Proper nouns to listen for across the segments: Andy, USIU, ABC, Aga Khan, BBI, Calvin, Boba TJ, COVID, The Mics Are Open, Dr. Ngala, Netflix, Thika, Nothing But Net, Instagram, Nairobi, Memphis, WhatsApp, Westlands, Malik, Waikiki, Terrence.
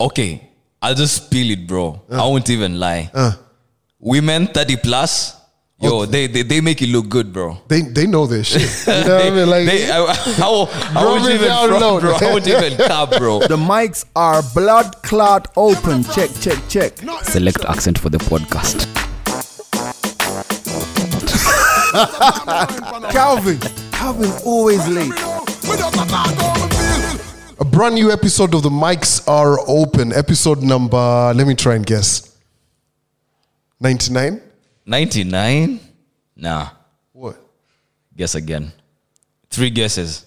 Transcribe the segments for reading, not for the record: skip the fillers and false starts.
Okay, I'll just spill it, bro. I won't even lie. Women 30 plus, yo, they make it look good, bro. They know this shit. You know what I mean? Like, I would even cap, bro. The mics are blood clot open. Check. Select accent for the podcast. Calvin always late. A brand new episode of The Mics Are Open. Episode number, let me try and guess. 99? 99? Nah. What? Guess again. 3 guesses.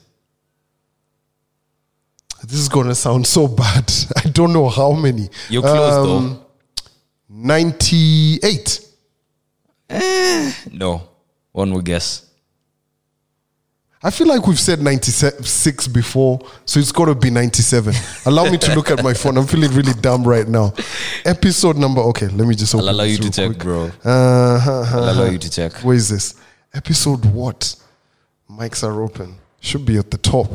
This is going to sound so bad. I don't know how many. You're close though. 98? No. One more guess. I feel like we've said 96 before, so it's got to be 97. Allow me to look at my phone. I'm feeling really dumb right now. Episode number... Okay, let me just open I'll allow you to check, quick. Bro. I'll allow you to check. Where is this? Episode what? Mics are open. Should be at the top.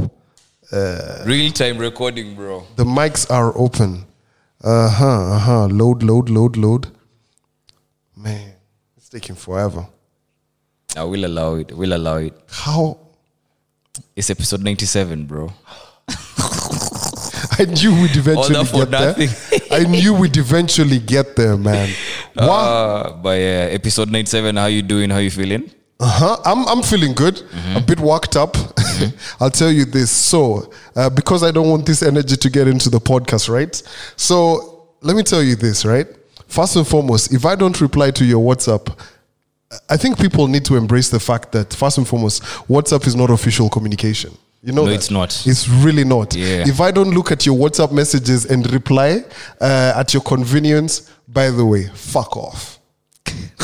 Real-time recording, bro. The mics are open. Load. Man, it's taking forever. I will allow it. How? It's episode 97, bro. I knew we'd eventually get nothing. There. I knew we'd eventually get there, man. Wow. Episode 97, how you doing? How you feeling? I'm feeling good. Mm-hmm. A bit worked up. Mm-hmm. I'll tell you this. So, because I don't want this energy to get into the podcast, right? So, let me tell you this, right? First and foremost, if I don't reply to your WhatsApp, I think people need to embrace the fact that, first and foremost, WhatsApp is not official communication. You know, no, it's not. It's really not. Yeah. If I don't look at your WhatsApp messages and reply at your convenience, by the way, fuck off.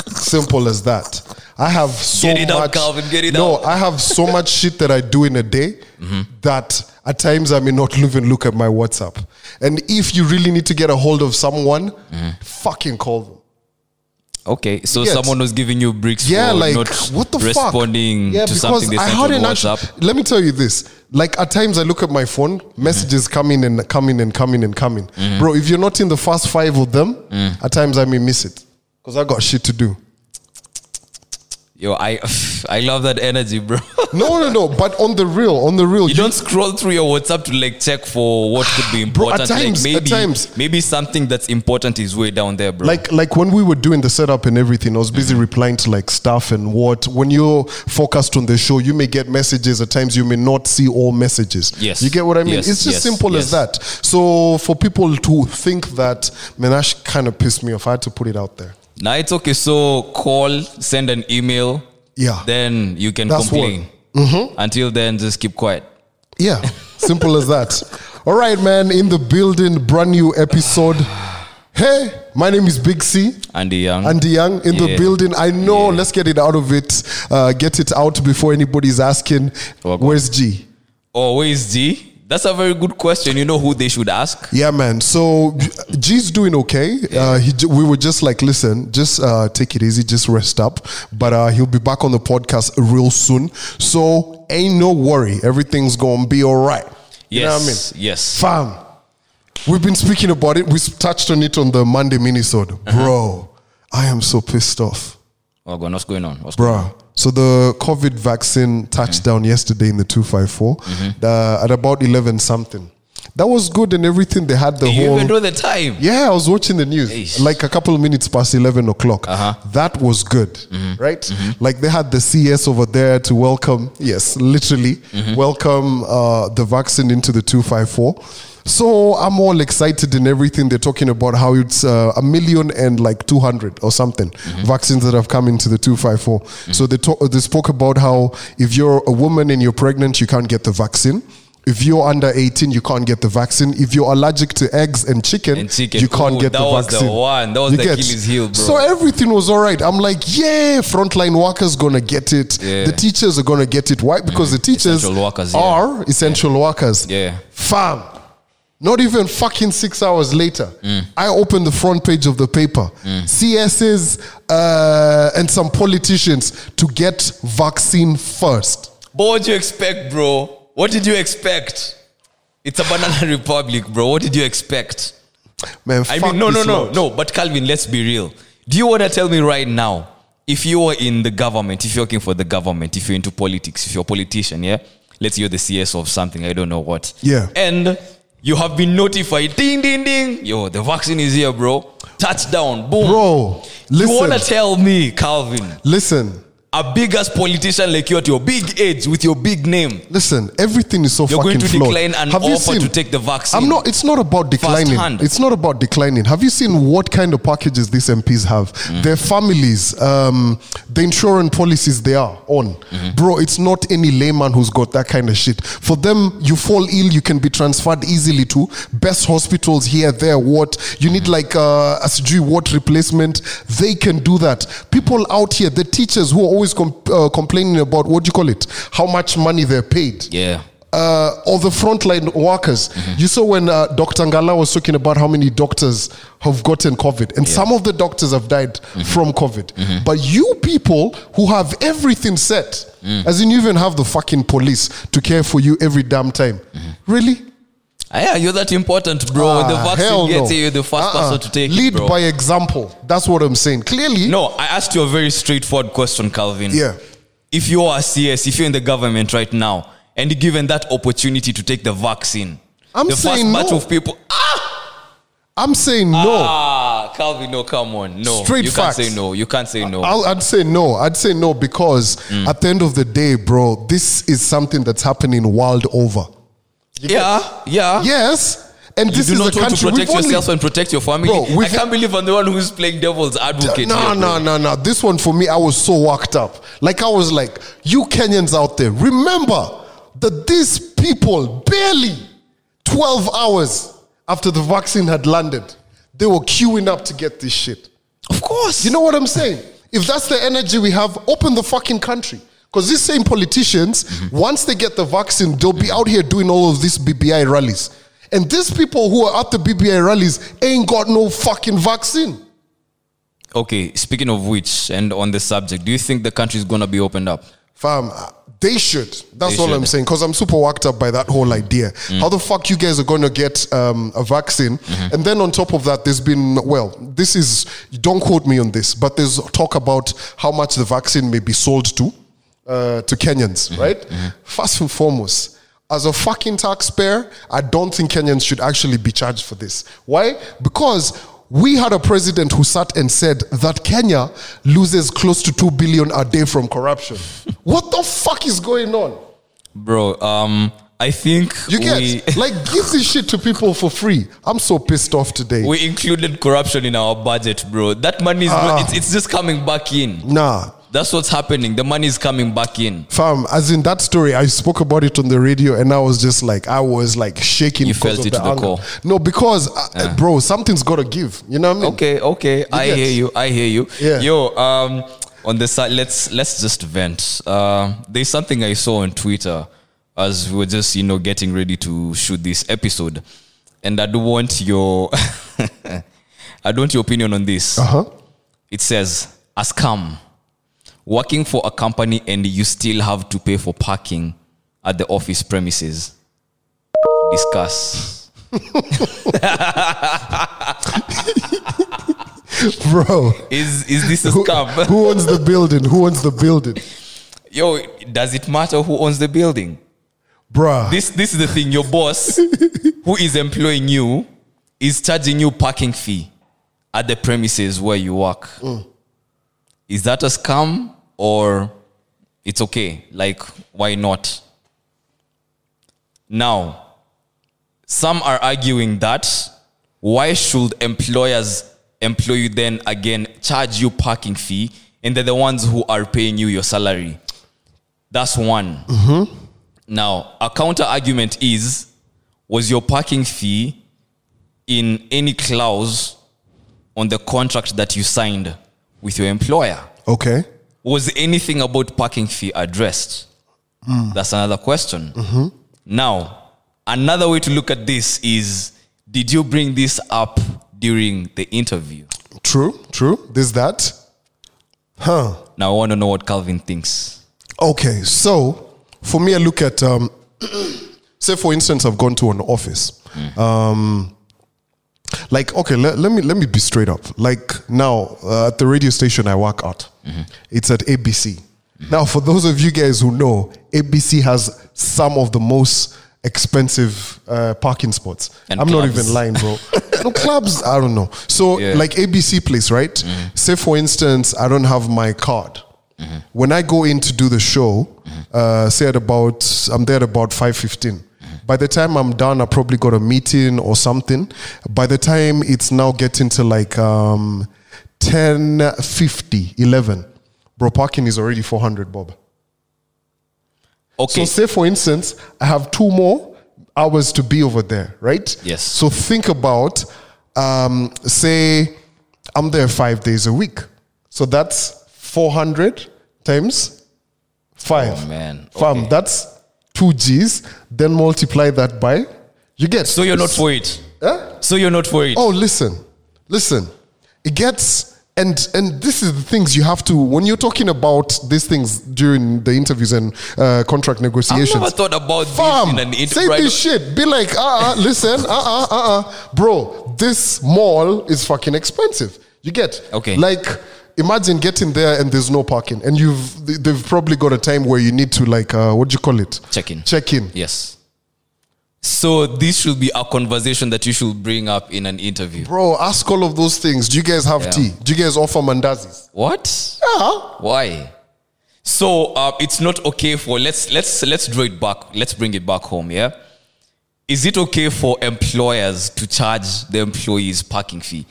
Simple as that. I have so much. Get it out, Calvin. Get it out. No, I have so much shit that I do in a day that at times I may not even look at my WhatsApp. And if you really need to get a hold of someone, fucking call them. Okay, so someone was giving you bricks for like, not what the responding to something they sent on WhatsApp. Let me tell you this. Like, at times I look at my phone, messages come in. Mm-hmm. Bro, if you're not in the first 5 of them, at times I may miss it. Because I got shit to do. Yo, I love that energy, bro. No. But on the real. You don't scroll through your WhatsApp to like check for what could be important. Bro, at times, like maybe something that's important is way down there, bro. Like when we were doing the setup and everything, I was busy replying to like stuff and what. When you're focused on the show, you may get messages. At times you may not see all messages. Yes. You get what I mean? Yes, it's just simple as that. So for people to think that, man, that kind of pissed me off. I had to put it out there. Now it's okay. So call, send an email. Yeah. Then you can complain. Until then, just keep quiet. Yeah. Simple as that. All right, man. In the building, brand new episode. Hey, my name is Big C. Andy Young. In the building. I know. Yeah. Let's get it out of it. Get it out before anybody's asking, where's G? Oh, where's G? That's a very good question. You know who they should ask? Yeah, man. So, G's doing okay. Yeah. We were just like, listen, just take it easy. Just rest up. But he'll be back on the podcast real soon. So, ain't no worry. Everything's going to be all right. You know what I mean? Yes. Fam, we've been speaking about it. We touched on it on the Monday minisode. Bro, I am so pissed off. Oh, God, what's going on? Bro. So the COVID vaccine touched down yesterday in the 254 at about 11 something. That was good and everything. They had you even know the time? Yeah, I was watching the news. Like a couple of minutes past 11 o'clock. That was good, right? Like they had the CS over there to welcome the vaccine into the 254. So I'm all excited and everything. They're talking about how it's 1,200,000 or something vaccines that have come into the 254. So they spoke about how if you're a woman and you're pregnant, you can't get the vaccine. If you're under 18, you can't get the vaccine. If you're allergic to eggs and chicken, you can't get the vaccine. That was the Achilles heel, bro. So everything was all right. I'm like, frontline workers going to get it. Yeah. The teachers are going to get it. Why? Because the teachers are essential workers. Yeah. Fam. Not even fucking 6 hours later, I opened the front page of the paper. CSs and some politicians to get vaccine first. But what did you expect, bro? What did you expect? It's a banana republic, bro. What did you expect? Man, fuck, I mean, no. But Calvin, let's be real. Do you want to tell me right now, if you are in the government, if you're working for the government, if you're into politics, if you're a politician, yeah? Let's say you're the CS of something, I don't know what. Yeah. And you have been notified, ding, ding, ding. Yo, the vaccine is here, bro. Touchdown, boom. Bro, listen. You want to tell me, Calvin? Listen. A big ass politician like you at your big age with your big name. Listen, everything is so fucking flawed. You're going to decline an offer to take the vaccine. It's not about declining. It's not about declining. Have you seen what kind of packages these MPs have? Mm-hmm. Their families, the insurance policies they are on. Mm-hmm. Bro, it's not any layman who's got that kind of shit. For them, you fall ill, you can be transferred easily to best hospitals here, there, what. You need like a surgery, what replacement. They can do that. People out here, the teachers who are always complaining about, what do you call it? How much money they're paid. Yeah. Or the frontline workers. Mm-hmm. You saw when Dr. Ngala was talking about how many doctors have gotten COVID. And some of the doctors have died from COVID. Mm-hmm. But you people who have everything set, as in you even have the fucking police to care for you every damn time. Mm-hmm. Really? Yeah, you're that important, bro. The vaccine gets you the first person to take it, bro. Lead by example. That's what I'm saying. Clearly. No, I asked you a very straightforward question, Calvin. Yeah. If you are a CS, if you're in the government right now, and given that opportunity to take the vaccine, Calvin, no, come on. No. Straight facts. You can't say no. You can't say no. I'd say no. I'd say no because at the end of the day, bro, this is something that's happening world over. Yes. And this is a country. You do not want to protect yourself and protect your family. Bro, I can't believe I'm the one who's playing devil's advocate. No. This one for me, I was so worked up. Like I was like, you Kenyans out there, remember that these people barely 12 hours after the vaccine had landed, they were queuing up to get this shit. Of course. You know what I'm saying? If that's the energy we have, open the fucking country. Because these same politicians, once they get the vaccine, they'll be out here doing all of these BBI rallies. And these people who are at the BBI rallies ain't got no fucking vaccine. Okay, speaking of which, and on the subject, do you think the country is going to be opened up? Fam, they should. That's all I'm saying. Because I'm super worked up by that whole idea. How the fuck you guys are going to get a vaccine? Mm-hmm. And then on top of that, there's been, don't quote me on this, but there's talk about how much the vaccine may be sold to Kenyans, right? First and foremost, as a fucking taxpayer, I don't think Kenyans should actually be charged for this. Why? Because we had a president who sat and said that Kenya loses close to 2 billion a day from corruption. What the fuck is going on? Bro, I think give this shit to people for free. I'm so pissed off today. We included corruption in our budget, bro. That money is it's just coming back in. Nah. That's what's happening. The money is coming back in. Fam, as in that story, I spoke about it on the radio and I was just like, shaking. You felt it to the core. No, because, bro, something's got to give. You know what I mean? Okay. I hear you. Yeah. Yo, on the side, let's just vent. There's something I saw on Twitter as we were just, getting ready to shoot this episode. And I do want your opinion on this. It says, a scam. Working for a company and you still have to pay for parking at the office premises. Discuss. Bro. Is this a scam? Who owns the building? Yo, does it matter who owns the building? Bruh. This is the thing. Your boss, who is employing you, is charging you parking fee at the premises where you work. Is that a scam or it's okay? Like, why not? Now, some are arguing that why should employers employ you then again, charge you parking fee, and they're the ones who are paying you your salary? That's one. Mm-hmm. Now, a counter argument was your parking fee in any clause on the contract that you signed with your employer? Okay. Was anything about parking fee addressed? That's another question. Mm-hmm. Now, another way to look at this is, did you bring this up during the interview? True. There's that. Now, I want to know what Calvin thinks. Okay. So, for me, I look at, say for instance, I've gone to an office. Like, okay, let me be straight up. Like now, at the radio station I work at, mm-hmm. it's at ABC. Mm-hmm. Now, for those of you guys who know, ABC has some of the most expensive parking spots. And I'm clubs. Not even lying, bro. No clubs, I don't know. So, yeah. like ABC place, right? Mm-hmm. Say, for instance, I don't have my card. Mm-hmm. When I go in to do the show, mm-hmm. Say at about, I'm there at about 5:15. Mm-hmm. By the time I'm done, I probably got a meeting or something. By the time it's now getting to like 10:50, 11, bro, parking is already 400, Bob. Okay. So say for instance, I have 2 more hours to be over there, right? Yes. So think about, say I'm there 5 days a week. So that's 400 times 5. Oh, man. Fam, okay. That's 2 G's. Then multiply that by, you get. So you're not for it. Huh? So you're not for it. Oh, listen. It gets, and this is the things you have to, when you're talking about these things during the interviews and contract negotiations. I never thought about fam, this in an interview. Say this shit. Be like, listen, Bro, this mall is fucking expensive. You get. Okay. Like, imagine getting there and there's no parking, and they've probably got a time where you need to like what do you call it? Check in. Yes. So this should be a conversation that you should bring up in an interview, bro. Ask all of those things. Do you guys have tea? Do you guys offer mandazis? What? Yeah. Why? So it's not okay for let's draw it back. Let's bring it back home. Yeah. Is it okay for employers to charge the employees parking fee?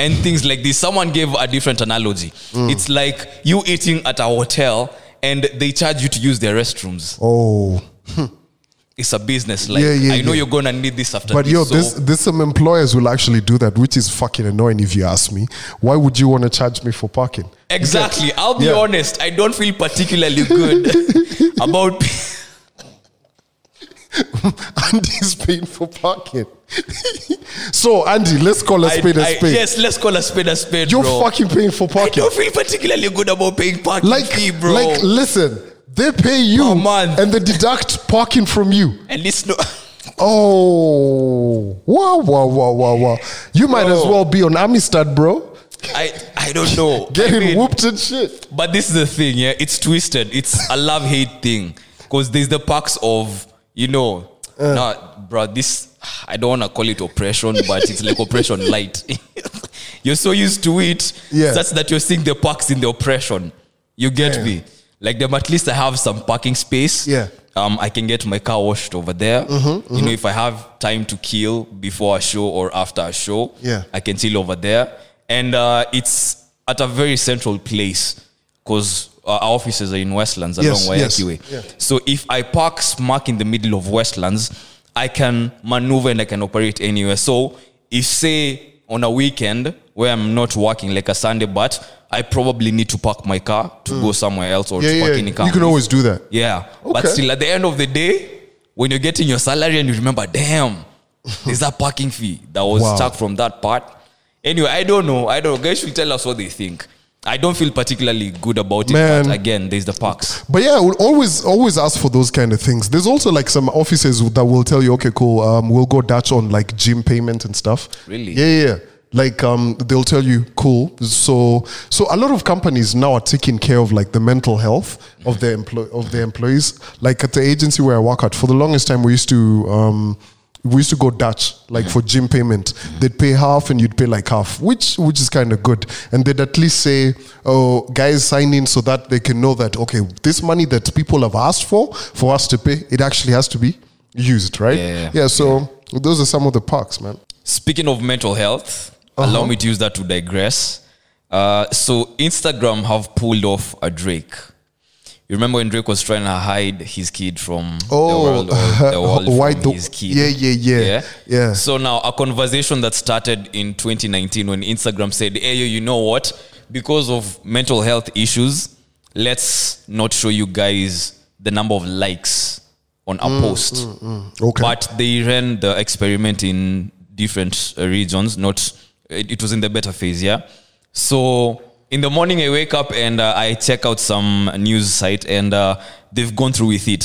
And things like this. Someone gave a different analogy. Mm. It's like you eating at a hotel and they charge you to use their restrooms. Oh. It's a business. Like, I know you're going to need this after this. But there's some employers will actually do that, which is fucking annoying if you ask me. Why would you want to charge me for parking? Exactly. I'll be honest. I don't feel particularly good about... Andy's paying for parking. So Andy, let's call a spade a spade. Yes, let's call a spade a spade. You're bro. Fucking paying for parking. I don't feel particularly good about paying parking fee, bro. Like, listen, they pay you and they deduct parking from you. And it's no. Oh, wow! You might as well be on Amistad, bro. I don't know. Getting whooped and shit. But this is the thing, yeah. It's twisted. It's a love-hate thing because there's the perks of. You know, bro, this, I don't want to call it oppression, but it's like oppression light. You're so used to it, such that you're seeing the parks in the oppression. You get me? Like, them, at least I have some parking space. Yeah. I can get my car washed over there. Mm-hmm, mm-hmm. You know, if I have time to kill before a show or after a show, I can chill over there. And it's at a very central place because... our offices are in Westlands along Waikiki. Yes. Yeah. So if I park smack in the middle of Westlands, I can maneuver and I can operate anywhere. So if say on a weekend where I'm not working like a Sunday, but I probably need to park my car to go somewhere else or to park any car. You can always do that. Yeah. Okay. But still at the end of the day, when you're getting your salary and you remember, damn, there's that parking fee that was stuck from that part. Anyway, I don't know. Guys should tell us what they think. I don't feel particularly good about it, but again, there's the parks. But yeah, we'll always ask for those kind of things. There's also like some offices that will tell you, okay, cool, we'll go Dutch on like gym payment and stuff. Really? Yeah. Like they'll tell you, cool. So a lot of companies now are taking care of like the mental health of their employees. Like at the agency where I work at, for the longest time we used to go Dutch, like for gym payment. They'd pay half and you'd pay like half, which is kind of good. And they'd at least say, oh, guys, sign in so that they can know that, okay, this money that people have asked for us to pay, it actually has to be used, right? So those are some of the perks, man. Speaking of mental health, allow me to use that to digress. So Instagram have pulled off a Drake. You remember when Drake was trying to hide his kid from the world from his kid? Yeah. So now a conversation that started in 2019 when Instagram said, hey, you know what? Because of mental health issues, let's not show you guys the number of likes on a post. Okay. But they ran the experiment in different regions. It was in the beta phase, So... in the morning, I wake up and I check out some news site and they've gone through with it.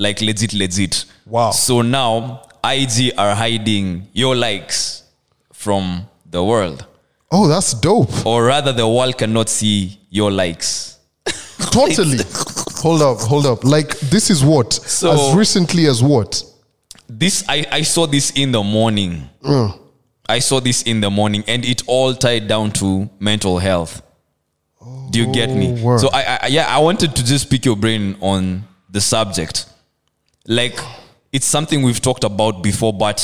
Like, legit. Wow. So now, IG are hiding your likes from the world. Oh, that's dope. Or rather, the world cannot see your likes. Totally. Hold up. Like, this is what? So, as recently as what? This, I saw this in the morning. I saw this in the morning, and it all tied down to mental health. Oh, do you get me? Word. So I wanted to just pick your brain on the subject. Like, it's something we've talked about before, but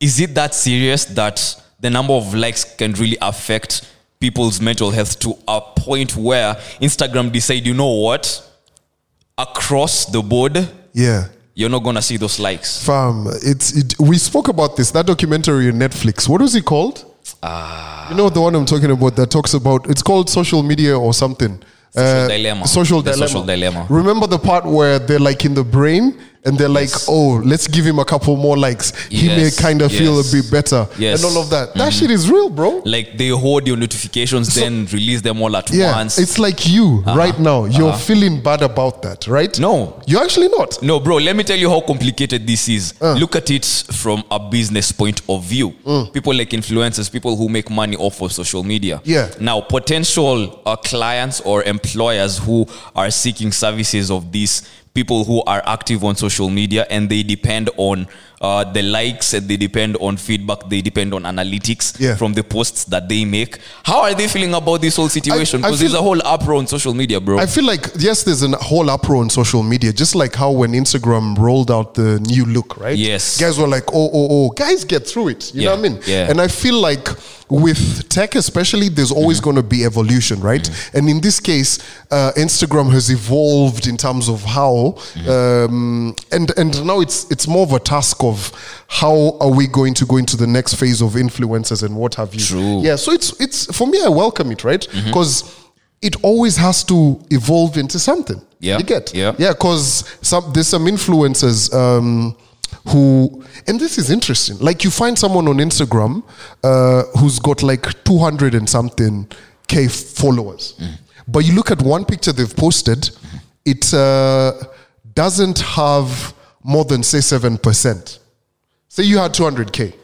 is it that serious that the number of likes can really affect people's mental health to a point where Instagram decide, you know what? Across the board, yeah, you're not gonna see those likes. Fam, we spoke about this, that documentary on Netflix. What was it called? You know the one I'm talking about that talks about, it's called Social Media or something. Social Dilemma. Remember the part where they're like in the brain and they're like, oh, let's give him a couple more likes. Yes. He may kind of feel a bit better. Yes. And all of that. Mm-hmm. That shit is real, bro. Like, they hoard your notifications, so, then release them all at once. It's like you right now. You're feeling bad about that, right? No. You're actually not. No, bro. Let me tell you how complicated this is. Look at it from a business point of view. People like influencers, people who make money off of social media. Yeah. Now, potential clients or employers who are seeking services of these people who are active on social media, and they depend on the likes, and they depend on feedback, they depend on analytics from the posts that they make. How are they feeling about this whole situation? Because there's a whole uproar on social media, bro. I feel like, yes, there's a whole uproar on social media, just like how when Instagram rolled out the new look, right? Yes. Guys were like, oh. Guys, get through it. You know what I mean? Yeah. And I feel like with tech especially, there's always going to be evolution, right? And in this case, Instagram has evolved in terms of how, and now it's more of a task of how are we going to go into the next phase of influencers and what have you. True. Yeah, so it's for me, I welcome it, right? Because it always has to evolve into something. Yeah. You get? Yeah. Yeah, because there's some influencers... who, and this is interesting, like you find someone on Instagram who's got like 200 and something K followers. But you look at one picture they've posted, it doesn't have more than, say, 7%. Say you had 200K,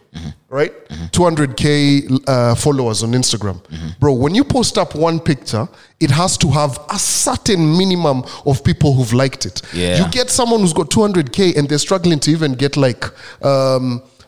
right? 200K followers on Instagram. Bro, when you post up one picture, it has to have a certain minimum of people who've liked it. Yeah. You get someone who's got 200K and they're struggling to even get like,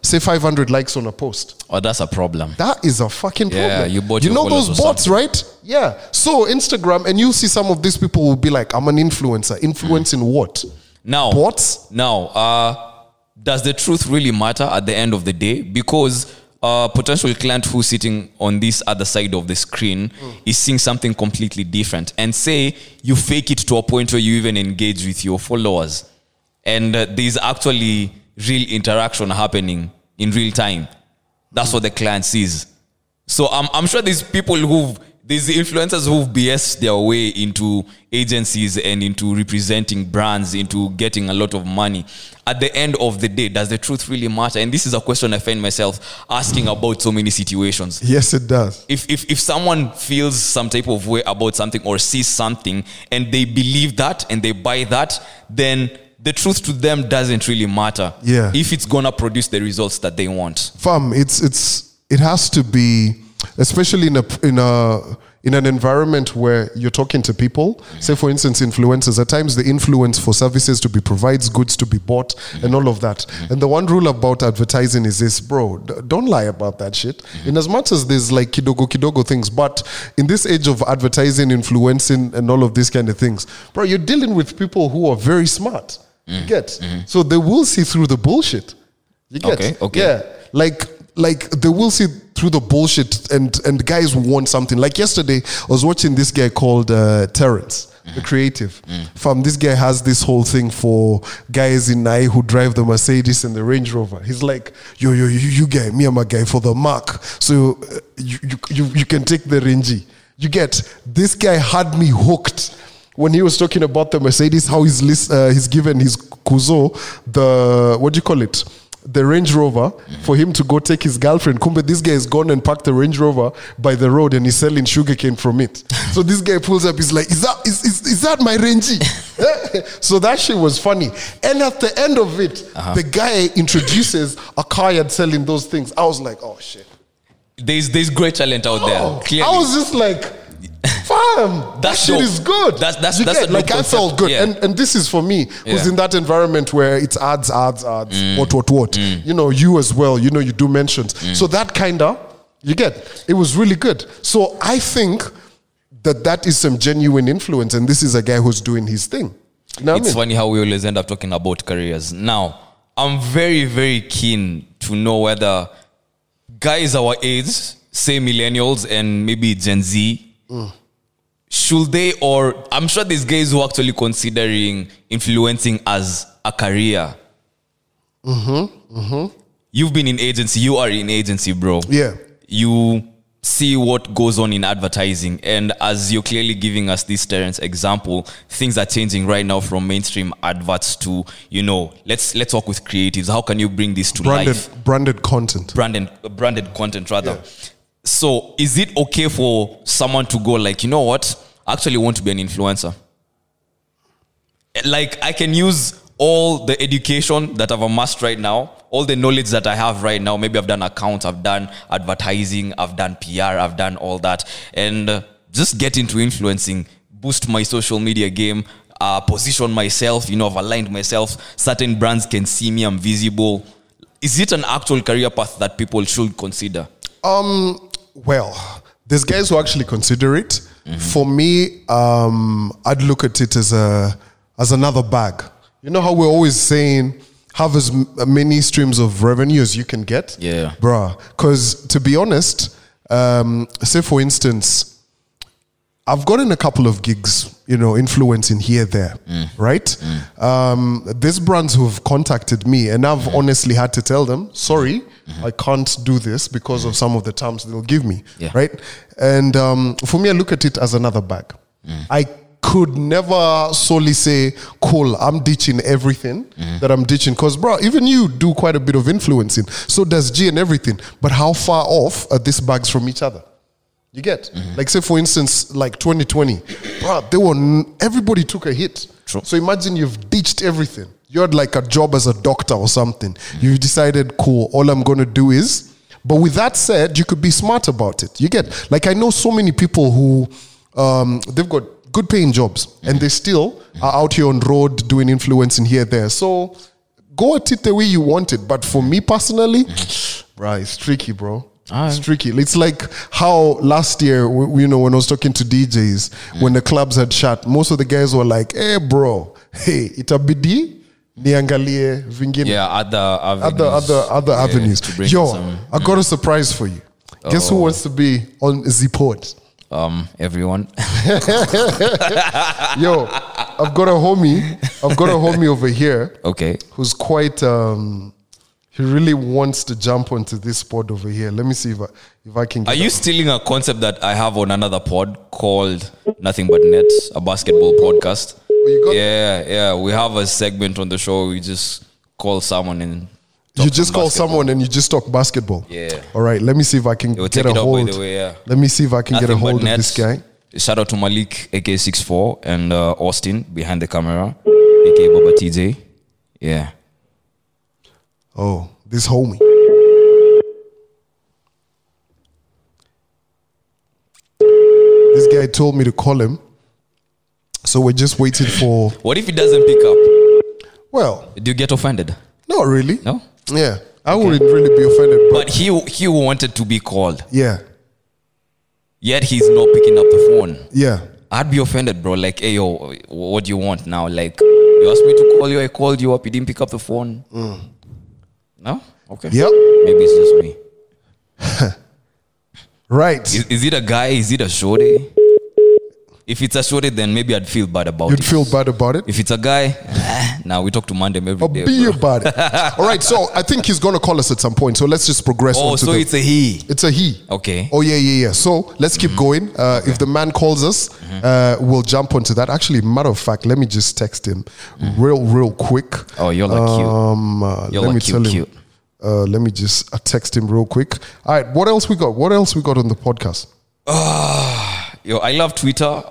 say 500 likes on a post. Oh, that's a problem. That is a fucking problem. You know those bots, right? Yeah. So Instagram, and you'll see some of these people will be like, I'm an influencer. Influencing what? Now, bots? Now, does the truth really matter at the end of the day? Because a potential client who's sitting on this other side of the screen is seeing something completely different. And say you fake it to a point where you even engage with your followers. And there's actually real interaction happening in real time. That's what the client sees. So I'm sure there's people these influencers who've BS their way into agencies and into representing brands, into getting a lot of money. At the end of the day, does the truth really matter? And this is a question I find myself asking about so many situations. Yes, it does. If someone feels some type of way about something or sees something and they believe that and they buy that, then the truth to them doesn't really matter. Yeah. If it's gonna produce the results that they want. Fam, it has to be... Especially in an environment where you're talking to people, say for instance influencers, at times the influence for services to be provided, goods to be bought, and all of that. And the one rule about advertising is this, bro, don't lie about that shit. In as much as there's like kidogo things, but in this age of advertising, influencing, and all of these kind of things, bro, you're dealing with people who are very smart. You get? So they will see through the bullshit. You get? Okay. Yeah. Like they will see through the bullshit, and guys want something. Like yesterday, I was watching this guy called Terrence, the creative. Fam, this guy has this whole thing for guys in Nai who drive the Mercedes and the Range Rover. He's like, you guy, me I'm a guy for the Mac, so you can take the Rangy. You get? This guy had me hooked when he was talking about the Mercedes, how he's given his kuzo the, what do you call it? The Range Rover for him to go take his girlfriend. Kumbe, this guy is gone and parked the Range Rover by the road and he's selling sugarcane from it. So this guy pulls up, he's like, is that my Rangy? So that shit was funny. And at the end of it, the guy introduces a car yard selling those things. I was like, oh shit. There's great talent out there. Clearly. I was just like, fam, that shit is good. That's like I felt good. Yeah. And this is for me, who's in that environment where it's ads, what. You know, you as well, you know, you do mentions. So that kind of, it was really good. So I think that is some genuine influence, and this is a guy who's doing his thing. You know it's funny how we always end up talking about careers. Now, I'm very, very keen to know whether guys our age, say millennials and maybe Gen Z, should they, or I'm sure there's guys who are actually considering influencing as a career. Mm-hmm. Mm-hmm. You've been in agency. You are in agency, bro. Yeah. You see what goes on in advertising. And as you're clearly giving us this Terrence example, things are changing right now from mainstream adverts to, you know, let's work with creatives. How can you bring this to life? Branded content rather. Yeah. So is it okay for someone to go like, you know what? I actually want to be an influencer. Like I can use all the education that I've amassed right now, all the knowledge that I have right now, maybe I've done accounts, I've done advertising, I've done PR, I've done all that, and just get into influencing, boost my social media game, position myself, you know, I've aligned myself, certain brands can see me, I'm visible. Is it an actual career path that people should consider? Well, there's guys who actually consider it. Mm-hmm. For me, I'd look at it as another bag. You know how we're always saying, have as many streams of revenue as you can get? Yeah. Bruh. Because to be honest, say for instance, I've gotten a couple of gigs, you know, influencing here, there, right? Mm. There's brands who've contacted me and I've honestly had to tell them, sorry, I can't do this because of some of the terms they'll give me, right? And for me, I look at it as another bag. I could never solely say, cool, I'm ditching everything that I'm ditching. Because, bro, even you do quite a bit of influencing. So does G and everything. But how far off are these bags from each other? You get? Like, say, for instance, like 2020. Bro, everybody took a hit. True. So imagine you've ditched everything. You had like a job as a doctor or something. You decided, cool, all I'm going to do is... But with that said, you could be smart about it. You get? Like, I know so many people who, they've got good paying jobs and they still are out here on road doing influencing here, there. So go at it the way you want it. But for me personally, right, it's tricky, bro. Right. It's tricky. It's like how last year, you know, when I was talking to DJs, when the clubs had shut, most of the guys were like, hey, bro, hey, itabidi niangalie vingine. Yeah, other avenues. Yo, I got a surprise for you. Oh. Guess who wants to be on Zipod? Everyone. Yo, I've got a homie over here. Okay. Who's quite, he really wants to jump onto this pod over here. Let me see if I can get Are you stealing a concept that I have on another pod called Nothing But Net, a basketball podcast? Oh, you got that? Yeah. We have a segment on the show. We just call someone and you just talk basketball. Yeah. All right. Let me see if I can get a hold. Let me see if I can get a hold of this guy. Shout out to Malik, aka 64, and Austin behind the camera, aka Boba TJ. Yeah. Oh, this homie. This guy told me to call him, so we're just waiting for. What if he doesn't pick up? Well, do you get offended? Not really. No. Yeah, I wouldn't really be offended. But he wanted to be called. Yeah. Yet he's not picking up the phone. Yeah. I'd be offended, bro. Like, hey, yo, what do you want now? Like, you asked me to call you, I called you up, you didn't pick up the phone. No? Okay. Yep. Maybe it's just me. Right. Is it a guy? Is it a shorty? If it's a shorty, then maybe I'd feel bad about it. You'd feel bad about it? If it's a guy, now we talk to Mandem every day. Be about it. All right, so I think he's going to call us at some point. So let's just progress on to it's a he. It's a he. Okay. Oh, yeah. So let's keep going. If the man calls us, we'll jump onto that. Actually, matter of fact, let me just text him real quick. Oh, you're like cute. Let me tell him. Let me just text him real quick. All right, what else we got? What else we got on the podcast? Yo, I love Twitter.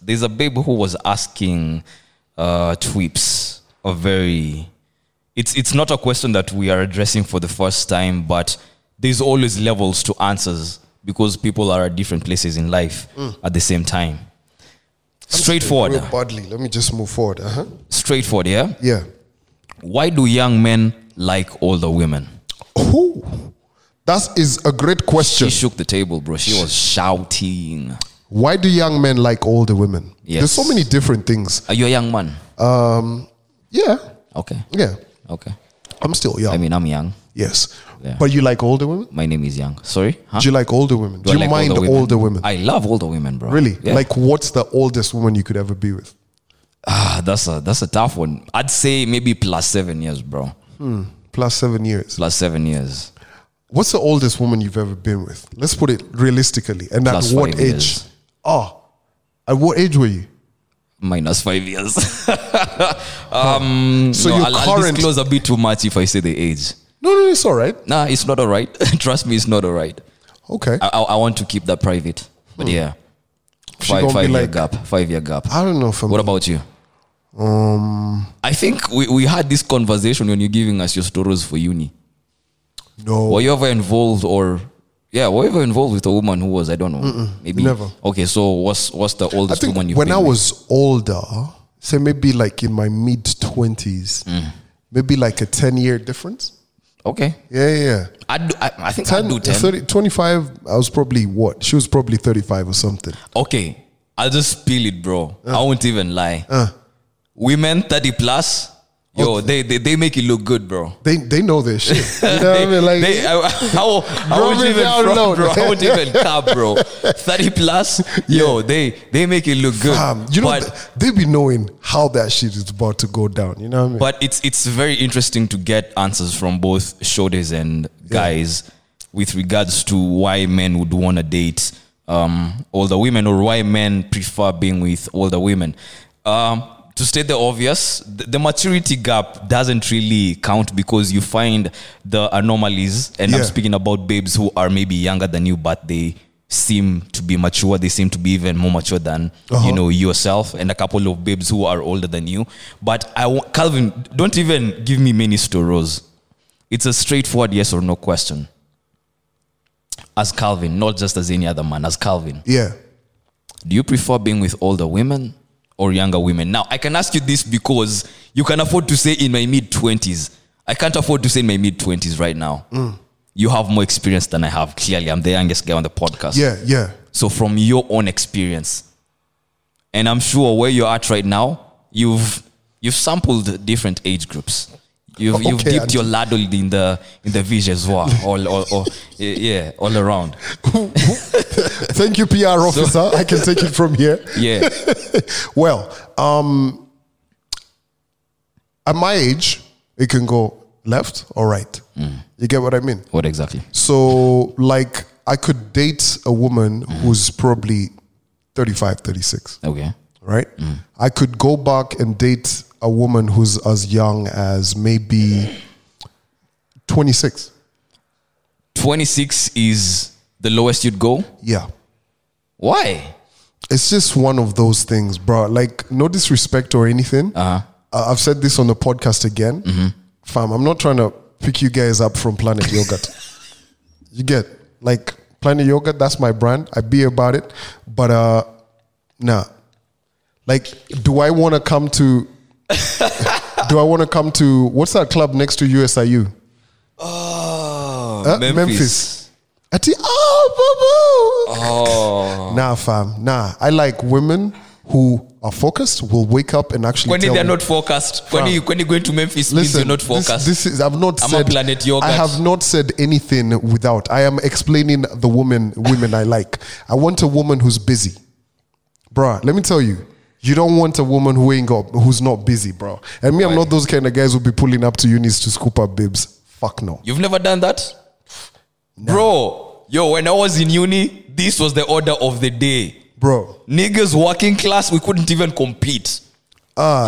There's a babe who was asking tweeps a very... It's not a question that we are addressing for the first time, but there's always levels to answers because people are at different places in life at the same time. Straightforward. Let me just move forward. Uh-huh. Straightforward, yeah? Yeah. Why do young men like older women? Oh, that is a great question. She shook the table, bro. She was shouting. Why do young men like older women? Yes. There's so many different things. Are you a young man? Yeah. Okay. Yeah. Okay. I'm still young. I mean, I'm young. Yes. Yeah. But you like older women? My name is Young. Sorry? Huh? Do you like older women? Do you like mind older women? I love older women, bro. Really? Yeah. Like, what's the oldest woman you could ever be with? Ah, that's a tough one. I'd say maybe +7 years, bro. Plus 7 years. What's the oldest woman you've ever been with? Let's put it realistically. And plus at what age? Years. Oh, at what age were you? -5 years. So no, your I'll disclose a bit too much if I say the age. No, it's all right. Nah, it's not all right. Trust me, it's not all right. Okay. I want to keep that private. But yeah. Five-year gap. I don't know. What about you? I think we had this conversation when you're giving us your stories for uni. No. Were you ever involved with a woman who was, I don't know. Maybe. Never. Okay, so what's the oldest woman you've been with? When I was older, say maybe like in my mid-20s, maybe like a 10-year difference. Okay. Yeah. I think I'd do 10. 30, 25, I was probably what? She was probably 35 or something. Okay. I'll just spill it, bro. I won't even lie. Women 30 plus, they make it look good, bro. They know their shit. You know what I mean? Like, I won't even cap, bro. 30 plus, they make it look good. You know, they be knowing how that shit is about to go down. You know what I mean? But it's very interesting to get answers from both shoulders and guys with regards to why men would want to date older women or why men prefer being with older women. To state the obvious, the maturity gap doesn't really count because you find the anomalies, and I'm speaking about babes who are maybe younger than you, but they seem to be mature. They seem to be even more mature than yourself, and a couple of babes who are older than you. But Calvin, don't even give me many stories. It's a straightforward yes or no question. As Calvin, not just as any other man, as Calvin. Yeah. Do you prefer being with older women or younger women? Now, I can ask you this because you can afford to say in my mid-20s. I can't afford to say in my mid-20s right now. You have more experience than I have. Clearly, I'm the youngest guy on the podcast. Yeah. So from your own experience, and I'm sure where you're at right now, you've sampled different age groups. You've dipped Andy. Your ladle in the vision as well, all around. Thank you, PR officer. I can take it from here. Yeah. Well, at my age, it can go left or right. You get what I mean? What exactly? So, like, I could date a woman who's probably 35, 36. Okay. Right? I could go back and date a woman who's as young as maybe 26. 26 is the lowest you'd go? Yeah. Why? It's just one of those things, bro. Like, no disrespect or anything. Uh-huh. I've said this on the podcast again. Mm-hmm. Fam, I'm not trying to pick you guys up from Planet Yogurt. You get, like, Planet Yogurt, that's my brand. I be about it. But, nah. Like, do I want to come to what's that club next to USIU? Oh, Memphis. Nah, fam. Nah, I like women who are focused, will wake up and actually when they're not focused. Fam, when you going to Memphis, listen, means you're not focused. I'm a Planet Yogurt. I have not said anything without. I am explaining the women I like. I want a woman who's busy. Bruh, let me tell you. You don't want a woman who's not busy, bro. And me, I'm not those kind of guys who be pulling up to unis to scoop up babes. Fuck no. You've never done that? No. Bro, when I was in uni, this was the order of the day. Bro. Niggas working class, we couldn't even compete.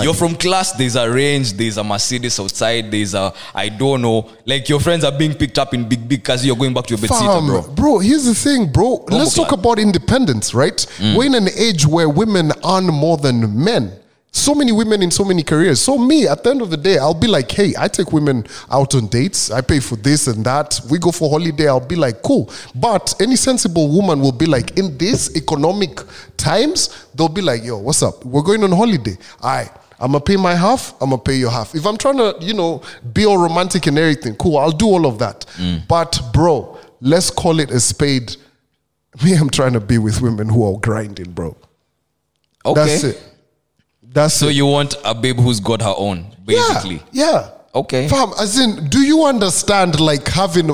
You're from class, there's a range, there's a Mercedes outside, there's a, I don't know. Like, your friends are being picked up in big cars, you're going back to your bedsitter, bro. Bro, here's the thing, bro. Let's talk about independence, right? We're in an age where women earn more than men. So many women in so many careers. So me, at the end of the day, I'll be like, hey, I take women out on dates. I pay for this and that. We go for holiday. I'll be like, cool. But any sensible woman will be like, in these economic times, they'll be like, yo, what's up? We're going on holiday. Aye. I'm going to pay my half, I'm going to pay your half. If I'm trying to, you know, be all romantic and everything, cool, I'll do all of that. Mm. But bro, let's call it a spade. Me, I'm trying to be with women who are grinding, bro. Okay. That's it. That's so it. You want a babe who's got her own, basically. Yeah. Okay. Fam, as in, do you understand, like, having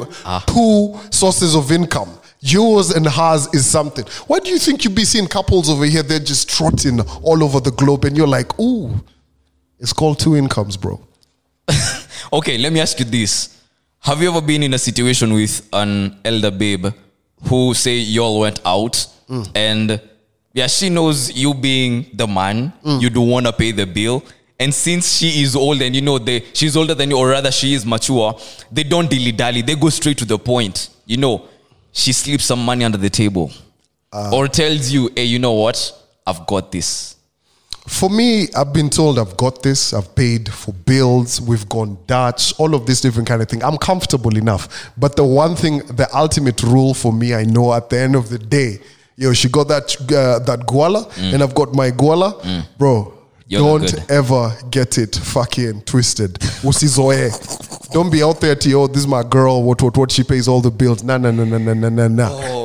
two sources of income? Yours and hers is something. Why do you think you'd be seeing couples over here, they're just trotting all over the globe and you're like, ooh, it's called two incomes, bro. Okay, let me ask you this. Have you ever been in a situation with an elder babe who, say, y'all went out and yeah, she knows you being the man, you don't want to pay the bill, and since she is old and you know she's older than you, or rather she is mature, they don't dilly-dally, they go straight to the point. You know, she slips some money under the table or tells you, hey, you know what? I've got this. For me, I've been told I've got this. I've paid for bills. We've gone Dutch, all of this different kind of thing. I'm comfortable enough. But the one thing, the ultimate rule for me, I know at the end of the day, yo, she got that guala and I've got my guala. Bro, you're don't ever get it fucking twisted. Don't be out there to, oh, this is my girl, what, she pays all the bills. Nah. Oh,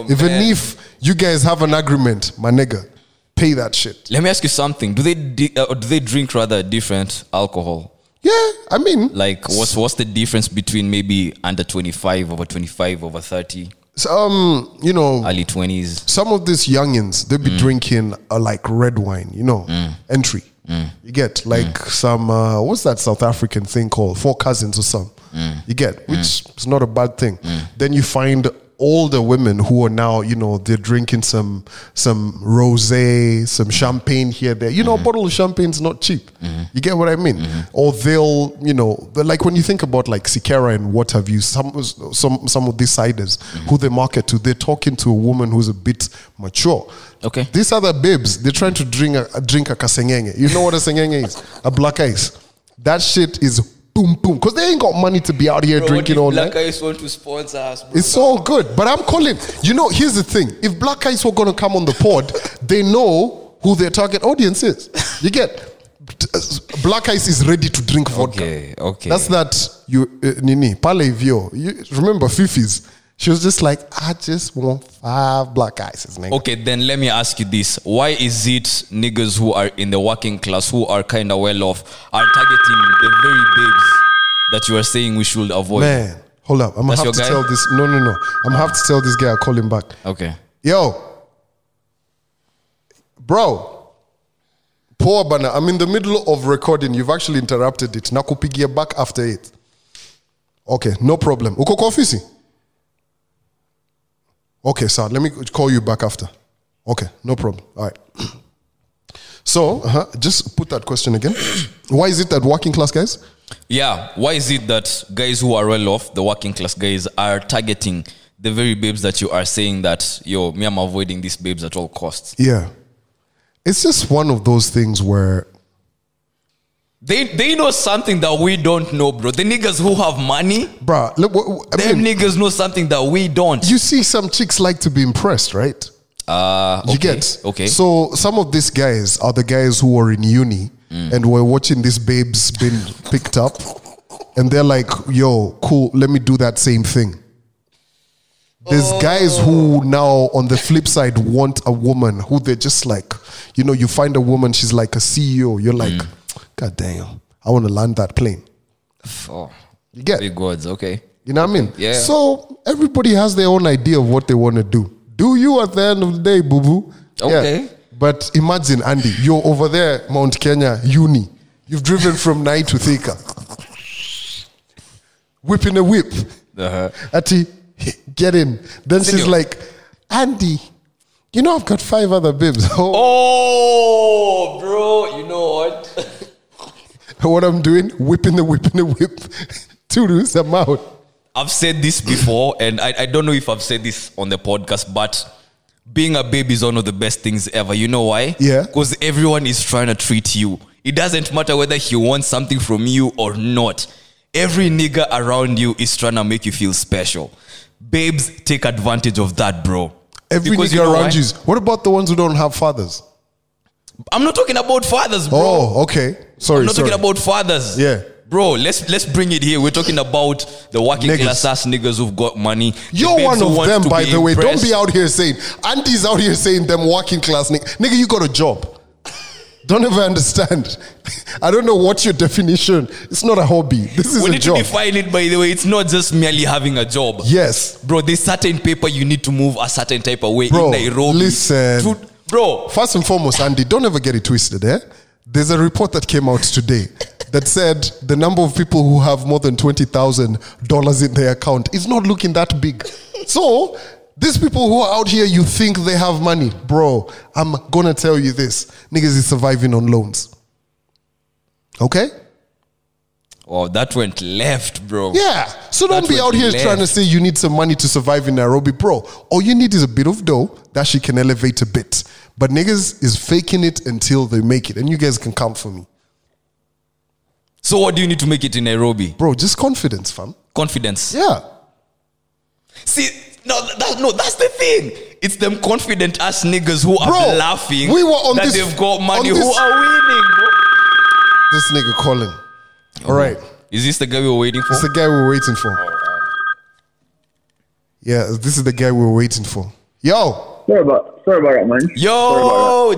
even man. If you guys have an agreement, my nigga, pay that shit. Let me ask you something. Do they drink rather different alcohol? Yeah, I mean. Like, what's the difference between maybe under 25, over 25, over 30? So, you know, early 20s. Some of these youngins, they be drinking like red wine, you know, entry. You get like some what's that South African thing called? Four Cousins or some. You get, which is not a bad thing. Then you find older women who are now, you know, they're drinking some rosé, some champagne here, there. You know, a bottle of champagne's not cheap. You get what I mean? Or they'll, you know, like when you think about like Sikera and what have you, some of these ciders who they market to, they're talking to a woman who's a bit mature. Okay. These other babes, they're trying to drink a kasengenge. You know what a sengenge is? A black ice. That shit is boom, boom. Because they ain't got money to be out here drinking all night. Black Ice want to sponsor us. Bro. It's all good. But I'm calling. You know, here's the thing. If Black Ice were going to come on the pod, they know who their target audience is. You get? Black Ice is ready to drink vodka. Okay. That's that. Nini, Pale Vio. Remember Fifi's? She was just like, I just want 5 black ices, nigga. Okay, then let me ask you this. Why is it niggas who are in the working class, who are kind of well off, are targeting the very babes that you are saying we should avoid? Man, hold up. I'm going to have to tell this. No. I'm going to have to tell this guy. I'll call him back. Okay. Yo. Bro. Poor bana. I'm in the middle of recording. You've actually interrupted it. Nakupigia back after it. Okay, no problem. Uko kwa ofisi? Okay, sir, let me call you back after. Okay, no problem. All right. So, just put that question again. Why is it that working class guys? Yeah, why is it that guys who are well off, the working class guys, are targeting the very babes that you are saying that, yo, me, I'm avoiding these babes at all costs? Yeah. It's just one of those things where... They know something that we don't know, bro. The niggas who have money, bro. Them niggas know something that we don't. You see, some chicks like to be impressed, right? Okay, you get? Okay. So some of these guys are the guys who are in uni and were watching these babes being picked up, and they're like, "Yo, cool, let me do that same thing." There's guys who now on the flip side want a woman who they're just like, you know, you find a woman, she's like a CEO. You're like. God damn, I want to land that plane. You get big words, okay. You know what I mean? Yeah. So everybody has their own idea of what they want to do. Do you at the end of the day, boo-boo? Okay. Yeah. But imagine, Andy, you're over there, Mount Kenya, uni. You've driven from night to Thika. Whipping a whip. Ati, get in. Then she's like, Andy, you know I've got 5 other babes. Oh bro, you know what? What I'm doing, whipping the whip. Toodles, I'm out. I've said this before, and I don't know if I've said this on the podcast, but being a baby is one of the best things ever. You know why? Yeah. Because everyone is trying to treat you. It doesn't matter whether he wants something from you or not. Every nigga around you is trying to make you feel special. Babes, take advantage of that, bro. Every nigga around you. What about the ones who don't have fathers? I'm not talking about fathers, bro. Oh, okay. Sorry, I'm not talking about fathers. Yeah. Bro, let's bring it here. We're talking about the working class ass niggas who've got money. You're one of them, by the way. Don't be out here saying, Andy's out here saying them working class niggas. Nigga, you got a job. Don't ever understand. I don't know what's your definition. It's not a hobby. This is a job. We need to define it, by the way. It's not just merely having a job. Yes. Bro, there's certain paper you need to move a certain type of way in Nairobi. Listen. Bro. First and foremost, Andy, don't ever get it twisted, eh? There's a report that came out today that said the number of people who have more than $20,000 in their account is not looking that big. So, these people who are out here, you think they have money. Bro, I'm going to tell you this. Niggas is surviving on loans. Okay? Wow, that went left, bro. Yeah. So don't be out here trying to say you need some money to survive in Nairobi, bro. All you need is a bit of dough that she can elevate a bit. But niggas is faking it until they make it. And you guys can come for me. So what do you need to make it in Nairobi? Bro, just confidence, fam. Confidence? Yeah. See... No, that's the thing. It's them confident ass niggas who are laughing that they've got money who are winning, bro. This nigga calling. All right. Is this the guy we were waiting for? It's the guy we were waiting for. Yeah, this is the guy we were waiting for. Yo. Sorry about that, man. Yo,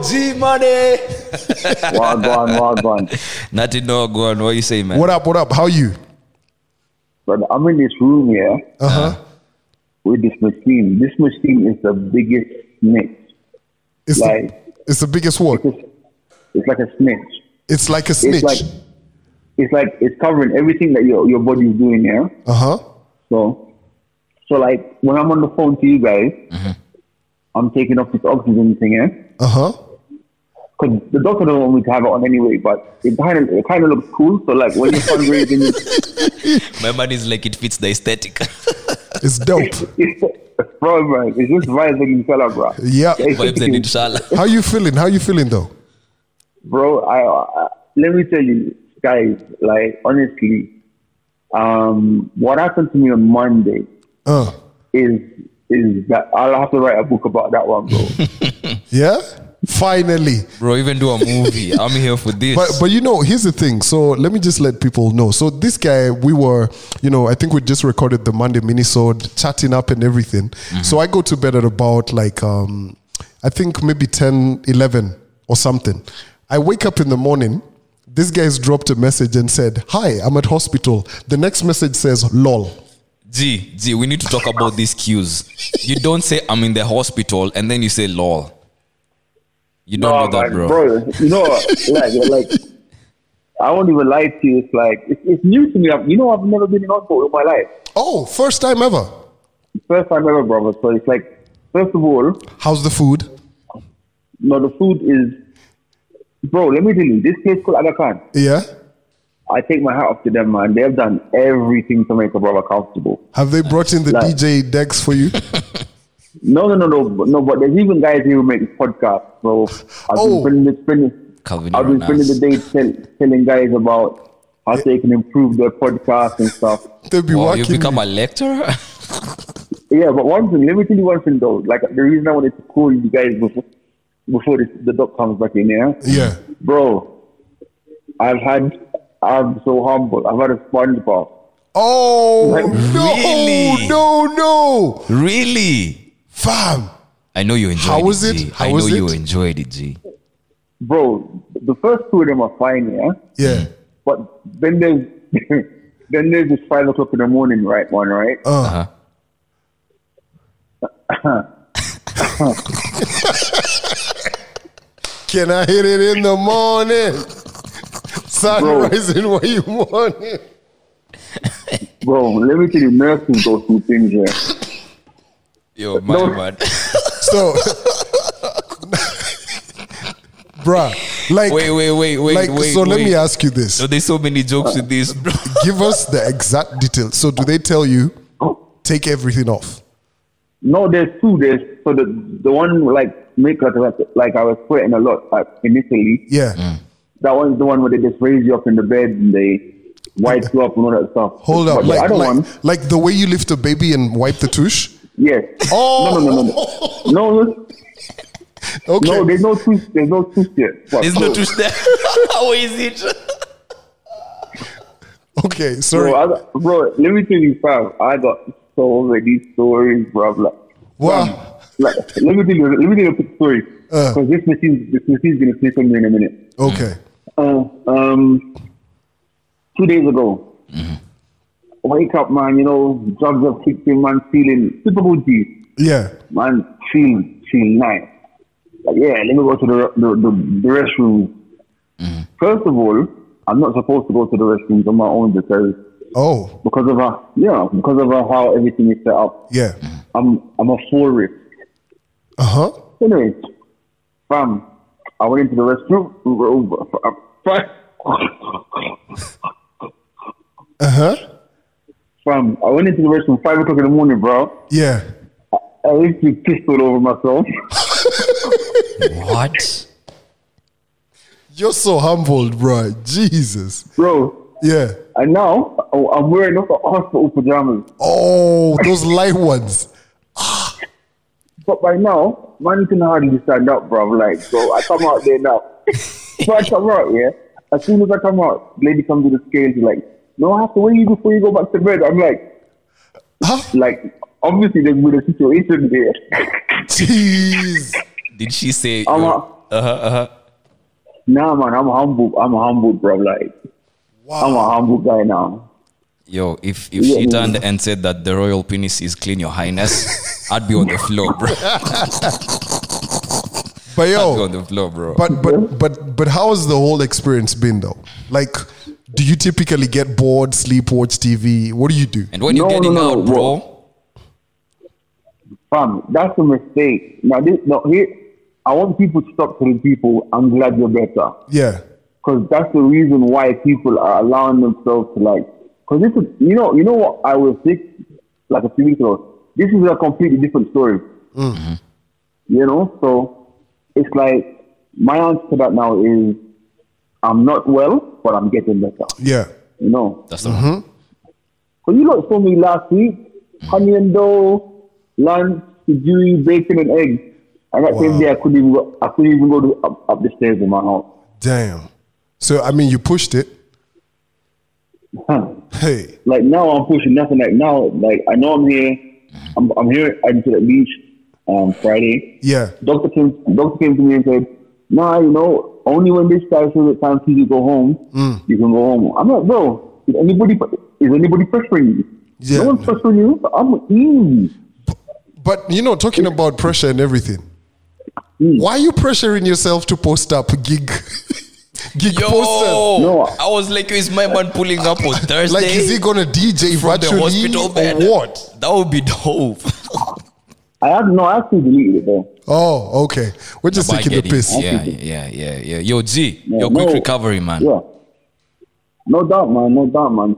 G-Money. Wild one. Nothing, no, go on. What you say, man? What up? How you? Brother, I'm in this room here. Yeah? Uh-huh. With this machine. This machine is the biggest snitch. It's the biggest what? It's like a snitch. It's like a snitch. It's like it's covering everything that your body is doing here. Yeah? Uh-huh. So like when I'm on the phone to you guys, mm-hmm. I'm taking off this oxygen thing here. Yeah? Uh-huh. Because the doctor doesn't want me to have it on anyway, but it kind of looks cool. So like when you're fundraising, my man is like, it fits the aesthetic. It's dope. Bro, it's just rising inshallah, bro. Yeah. Vibes and inshallah. How you feeling though? Bro, I let me tell you guys, like honestly, what happened to me on Monday is that I'll have to write a book about that one, bro. Yeah? Finally. Bro, even do a movie. I'm here for this. But you know, here's the thing. So let me just let people know. So this guy, we were, you know, I think we just recorded the Monday minisode, chatting up and everything. Mm-hmm. So I go to bed at about like, I think maybe 10, 11 or something. I wake up in the morning. This guy's dropped a message and said, hi, I'm at hospital. The next message says, lol. G, we need to talk about these cues. You don't say I'm in the hospital and then you say lol. You don't know that, bro. You know, like, I won't even lie to you. It's like, it's new to me. I've never been in hospital in my life. Oh, first time ever. First time ever, brother. So it's like, first of all. How's the food? No, the food is, bro, let me tell you, this place called Aga Khan. Yeah. I take my hat off to them, man. They've done everything to make a brother comfortable. Have they brought in the DJ decks for you? No, but there's even guys here who make podcasts, so I've been spending the day telling guys about how they can improve their podcast and stuff. They'll be working. You become a lecturer? Yeah, but let me tell you one thing though, like the reason I wanted to call you guys before the doc comes back in here. Yeah. Bro, I'm so humble, I've had a SpongeBob. Oh, like, no, really? Fam, I know you enjoyed it. How was it? You enjoyed it, G. Bro, the first two of them are fine, yeah? Yeah. But then there's this 5 o'clock in the morning, right one, right? Uh-huh. Can I hit it in the morning? Sunrise in where you want it. Bro, let me tell you, nursing those two things here. Yeah. Yo, man. So, bruh, like... Wait. So let me ask you this. So there's so many jokes in this, bro. Give us the exact details. So do they tell you, take everything off? No, there's two. So the one, like, make like I was sweating a lot initially. Yeah. Mm. That one's the one where they just raise you up in the bed and they wipe you up and all that stuff. Hold up, like the way you lift a baby and wipe the tush? Yes. Oh. No. Okay. No, there's no tush. There's no tush there. There's no tush there. How is it? Okay, sorry. Bro, let me tell you, fam. I got so many stories, bro. Wow. Let me tell you a quick story. Because this machine's gonna say something in a minute. Okay. 2 days ago, wake up, man. You know, drugs have kicked in, man. Feeling super bougie. Yeah. Man, feeling nice. Like, yeah, let me go to the restroom. First of all, I'm not supposed to go to the restrooms on my own because of how everything is set up. Yeah. I'm a tourist. Uh-huh. Anyway, fam, I went into the restroom. Uh-huh. Fam, I went into the restroom 5 o'clock in the morning, bro. Yeah. I literally pissed all over myself. What? You're so humbled, bro. Jesus. Bro. Yeah. And now, I'm wearing hospital pajamas. Oh, those light ones. But by now, man can hardly stand up, bro. Like, so I come out there now. So I come out, yeah? As soon as I come out, lady comes to the scale. She's like, no, I have to weigh you before you go back to bed. I'm like, huh? Like, obviously there's been a situation there. Jeez. Did she say, Nah, man, I'm humbled, bro. Like, wow. I'm a humble guy now. Yo, if she turned and said that the royal penis is clean, your highness, I'd be on the floor, bro. But yo, I'd be on the floor, bro. But how has the whole experience been though? Like, do you typically get bored, sleep, watch TV? What do you do? And when you're getting out, bro. Fam, that's a mistake. Now here, I want people to stop telling people, I'm glad you're better. Yeah. Because that's the reason why people are allowing themselves to like. Because this is, you know what I was sick like a few weeks ago. This is a completely different story. Mm-hmm. You know, so it's like my answer to that now is I'm not well, but I'm getting better. Yeah. You know. That's the one. Because you lot saw me last week, honey and dough, lunch, juice, bacon and eggs. And that same day I couldn't even go up the stairs in my house. Damn. So I mean you pushed it. Huh. Hey. Like now I'm pushing nothing. Like now, like I know I'm here. I'm here until the beach Friday. Yeah. Doctor came to me and said, "Nah, you know, only when this guy says it's time for you to go home, you can go home." I'm like, bro, is anybody pressuring you? Yeah. No one's pressuring you. I'm easy. But you know, talking about pressure and everything, why are you pressuring yourself to post up a gig? Yo, I was like, is my man pulling up on Thursday? Like, is he gonna DJ from the hospital bed? Or what? That would be dope. I actually deleted it though. Oh, okay. We're just taking the piss. Yeah. Yo, G, quick recovery, man. Yeah. No doubt, man.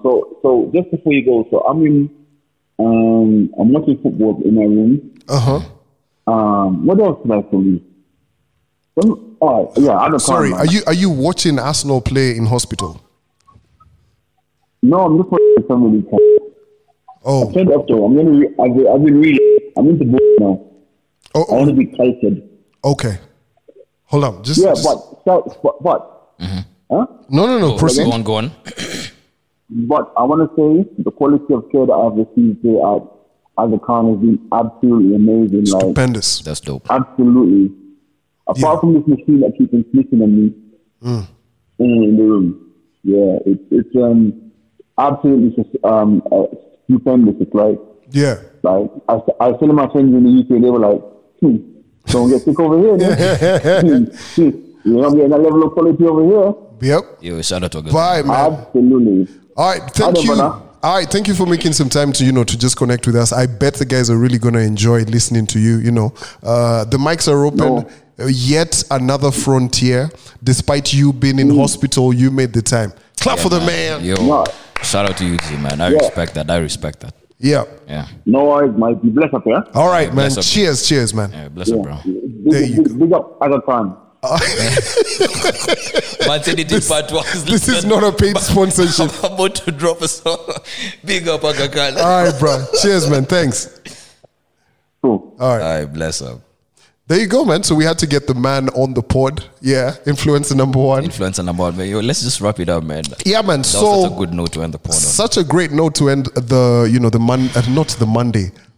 So just before you go, so I'm in, I'm watching football in my room. Uh huh. What else did I do? Oh, yeah, I don't. Sorry, are you watching Arsenal play in hospital? No, I'm just watching somebody. Oh, I turned up though. I'm into books now. Oh, I want to be cultured. Okay, hold on. Huh? No. Proceed. Go on. But I want to say the quality of care that I've received here at Aga Khan has been absolutely amazing. Stupendous. Like, that's dope. Absolutely. Apart from this machine that keeps inflicting on me in the room, it's absolutely stupendous. It's like I was telling my friends in the UK, they were like, "Don't get sick over here." You're not getting that level of quality over here. Yep. Yeah, shout out to Aga. Bye, man. Absolutely. All right, thank you. All right, thank you for making some time to just connect with us. I bet the guys are really gonna enjoy listening to you. You know, the mics are open. No. Yet another frontier. Despite you being in hospital, you made the time. Clap for the man. Yo, shout out to you, G, man. I respect that. Yeah. No worries, mate. Bless up, yeah? All right, man. Cheers, man. Yeah, bless up, bro. There you go. Big up, Aga Khan. Man's editing part was. This is not a paid sponsorship. I'm about to drop a song. Big up, Aga Khan. All right, bro. Cheers, man. Thanks. Cool. All right. All right. Bless up. There you go, man. So we had to get the man on the pod. Yeah. Influencer number one, man. Yo, let's just wrap it up, man. Yeah, man. That was such a good note to end the pod on. Such a great note to end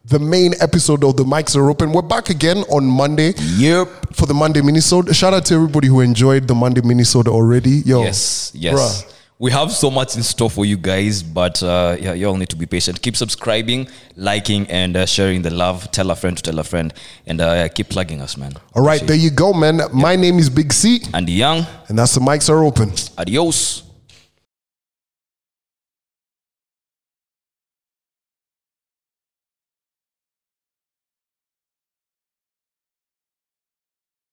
the main episode of The Mics Are Open. We're back again on Monday. Yep. For the Monday minisode. Shout out to everybody who enjoyed the Monday minisode already. Yo. Yes. Bruh. We have so much in store for you guys, but you all need to be patient. Keep subscribing, liking, and sharing the love. Tell a friend, and keep plugging us, man. All right, there you go, man. Yep. My name is Big C. Andy Young. And that's The Mics Are Open. Adios.